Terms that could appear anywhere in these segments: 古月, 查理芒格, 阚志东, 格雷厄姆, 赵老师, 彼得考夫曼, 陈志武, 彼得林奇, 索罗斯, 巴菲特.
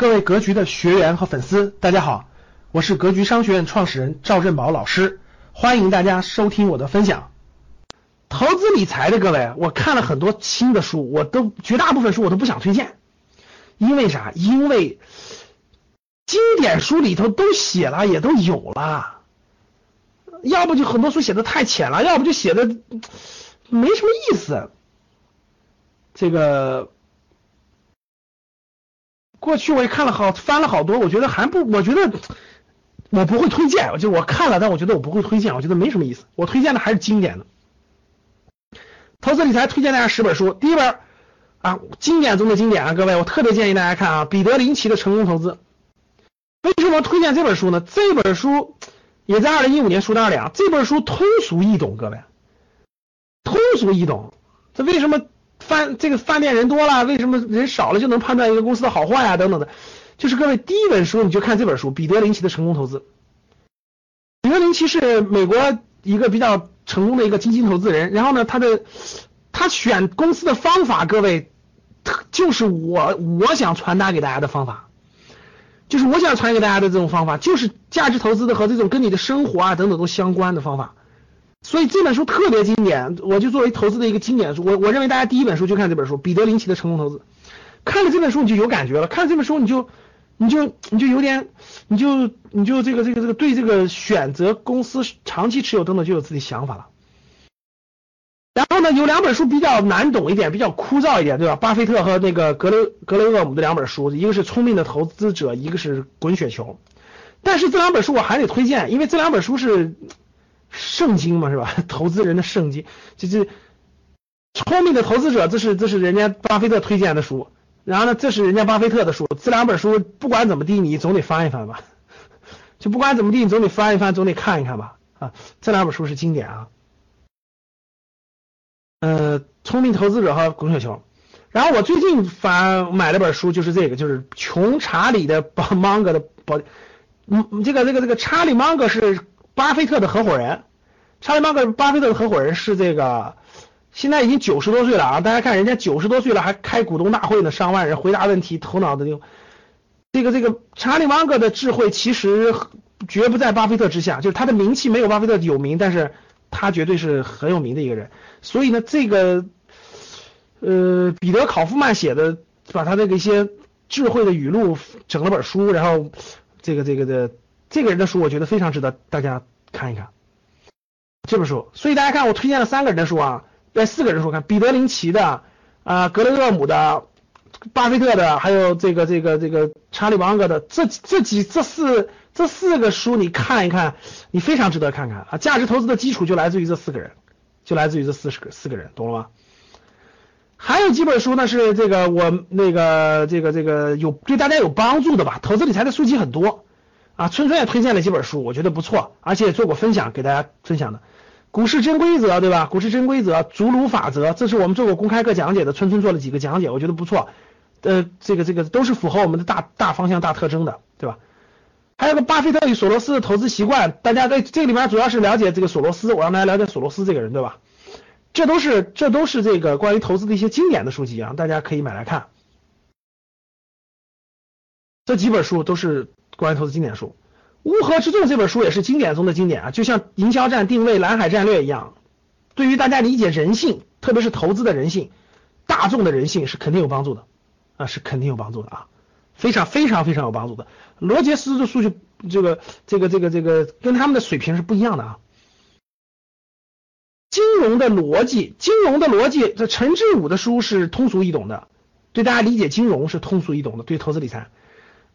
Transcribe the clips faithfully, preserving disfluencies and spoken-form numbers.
各位格局的学员和粉丝，大家好，我是格局商学院创始人赵振宝老师，欢迎大家收听我的分享。投资理财的各位，我看了很多新的书，我都绝大部分书我都不想推荐，因为啥？因为经典书里头都写了，也都有了，要不就很多书写的太浅了，要不就写的没什么意思。这个过去我也看了好翻了好多，我觉得还不我觉得我不会推荐，就我看了但我觉得我不会推荐，我觉得没什么意思，我推荐的还是经典的投资理财。推荐大家十本书，第一本啊，经典中的经典啊，各位我特别建议大家看啊，彼得林奇的成功投资。为什么推荐这本书呢？这本书也在二零一五年书单里啊，这本书通俗易懂，各位通俗易懂。这为什么饭这个饭店人多了，为什么人少了就能判断一个公司的好坏啊等等的，就是各位第一本书你就看这本书，彼得林奇的成功投资。彼得林奇是美国一个比较成功的一个基金投资人，然后呢他的他选公司的方法，各位就是我我想传达给大家的方法，就是我想传给大家的这种方法，就是价值投资的和这种跟你的生活啊等等都相关的方法。所以这本书特别经典，我就作为投资的一个经典书，我我认为大家第一本书就看这本书，彼得林奇的成功投资。看了这本书你就有感觉了，看了这本书你就你就你就有点你就你就这个这个这个对这个选择公司长期持有等等就有自己想法了。然后呢有两本书比较难懂一点，比较枯燥一点，对吧？巴菲特和那个格雷格雷厄姆的两本书，一个是聪明的投资者，一个是滚雪球。但是这两本书我还得推荐，因为这两本书是圣经嘛，是吧？投资人的圣经，就是聪明的投资者，这是这是人家巴菲特推荐的书，然后呢，这是人家巴菲特的书。这两本书不管怎么地，你总得翻一翻吧，就不管怎么地，你总得翻一翻，总得看一看吧。啊，这两本书是经典啊。呃，聪明投资者和滚雪球。然后我最近翻买了本书，就是这个，就是穷查理的宝芒格的宝，嗯，这个这个这个查理芒格是巴菲特的合伙人，查理芒格巴菲特的合伙人是这个，现在已经九十多岁了啊！大家看人家九十多岁了还开股东大会呢，上万人回答问题，头脑的就这个这个查理芒格的智慧其实绝不在巴菲特之下，就是他的名气没有巴菲特有名，但是他绝对是很有名的一个人。所以呢，这个呃彼得考夫曼写的，把他的一些智慧的语录整了本书，然后这个这个的。这个人的书我觉得非常值得大家看一看这本书。所以大家看我推荐了三个人的书啊，在四个人书看，彼得林奇的啊、呃、格雷厄姆的、巴菲特的，还有这个这个这个查理芒格的，这这几这四这四个书你看一看，你非常值得看看啊。价值投资的基础就来自于这四个人，就来自于这四十个四个人，懂了吗？还有几本书呢是这个我那个这个这个有对大家有帮助的吧，投资理财的书籍很多。啊，春春也推荐了几本书，我觉得不错，而且也做过分享，给大家分享的股市真规则，对吧？股市真规则、祖鲁法则，这是我们做过公开课讲解的，春春做了几个讲解，我觉得不错。呃，这个这个都是符合我们的大大方向、大特征的，对吧？还有个巴菲特与索罗斯的投资习惯，大家在这里面主要是了解这个索罗斯，我让大家了解索罗斯这个人，对吧？这都是这都是这个关于投资的一些经典的书籍啊，大家可以买来看。这几本书都是关于投资经典书，乌合之众这本书也是经典中的经典啊，就像营销战定位、蓝海战略一样，对于大家理解人性，特别是投资的人性、大众的人性是肯定有帮助的啊，是肯定有帮助的啊，非常非常非常有帮助的。罗杰斯的数据，这个这个这个这个跟他们的水平是不一样的啊。金融的逻辑，金融的逻辑，这陈志武的书是通俗易懂的，对大家理解金融是通俗易懂的，对投资理财。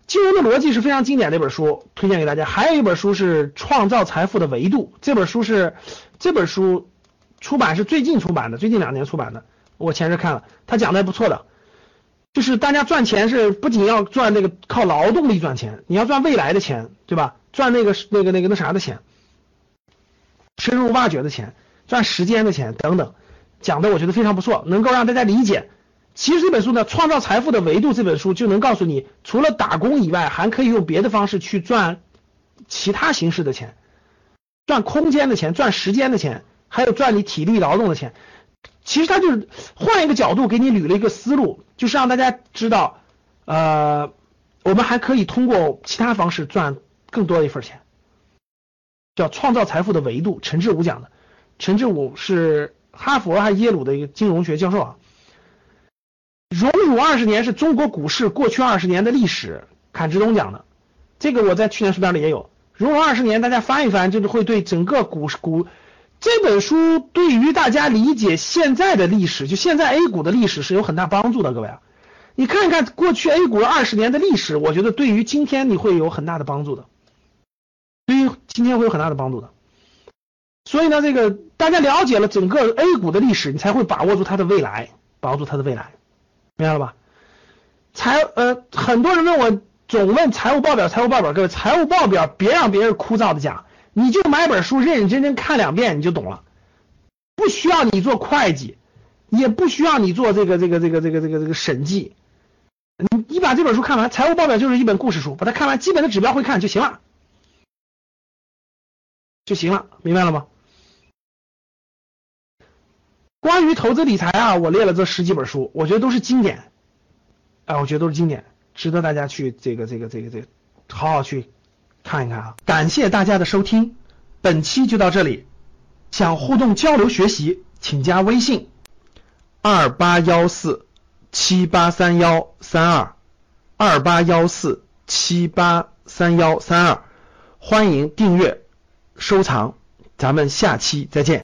金融的逻辑是非常经典的一本书，推荐给大家。还有一本书是创造财富的维度，这本书是这本书出版是最近出版的，最近两年出版的，我前日看了，他讲的还不错的，就是大家赚钱是不仅要赚那个靠劳动力赚钱，你要赚未来的钱，对吧？赚那个那个那个那啥的钱，深入挖掘的钱，赚时间的钱等等，讲的我觉得非常不错，能够让大家理解。其实这本书呢，《创造财富的维度》这本书就能告诉你，除了打工以外，还可以用别的方式去赚其他形式的钱，赚空间的钱，赚时间的钱，还有赚你体力劳动的钱。其实它就是换一个角度给你捋了一个思路，就是让大家知道，呃，我们还可以通过其他方式赚更多的一份钱，叫创造财富的维度。陈志武讲的，陈志武是哈佛还是耶鲁的一个金融学教授啊。荣辱二十年是中国股市过去二十年的历史，阚志东讲的，这个我在去年书单里也有。荣辱二十年大家翻一翻，就是会对整个股市股这本书对于大家理解现在的历史，就现在 A 股的历史是有很大帮助的，各位啊，你看一看过去 A 股二十年的历史，我觉得对于今天你会有很大的帮助的，对于今天会有很大的帮助的。所以呢，这个大家了解了整个 A 股的历史，你才会把握住它的未来，把握住它的未来，明白了吧？财呃，很多人问我，总问财务报表，财务报表，各位，财务报表别让别人枯燥的讲。你就买本书认认真真看两遍你就懂了，不需要你做会计，也不需要你做这个这个这个这个这个这个审计，你你把这本书看完，财务报表就是一本故事书，把它看完，基本的指标会看就行了，就行了，明白了吗？关于投资理财啊，我列了这十几本书，我觉得都是经典，啊，我觉得都是经典，值得大家去这个这个这个这个好好去看一看啊！感谢大家的收听，本期就到这里。想互动交流学习，请加微信二八幺四七八三幺三二二八幺四七八三幺三二，欢迎订阅收藏，咱们下期再见。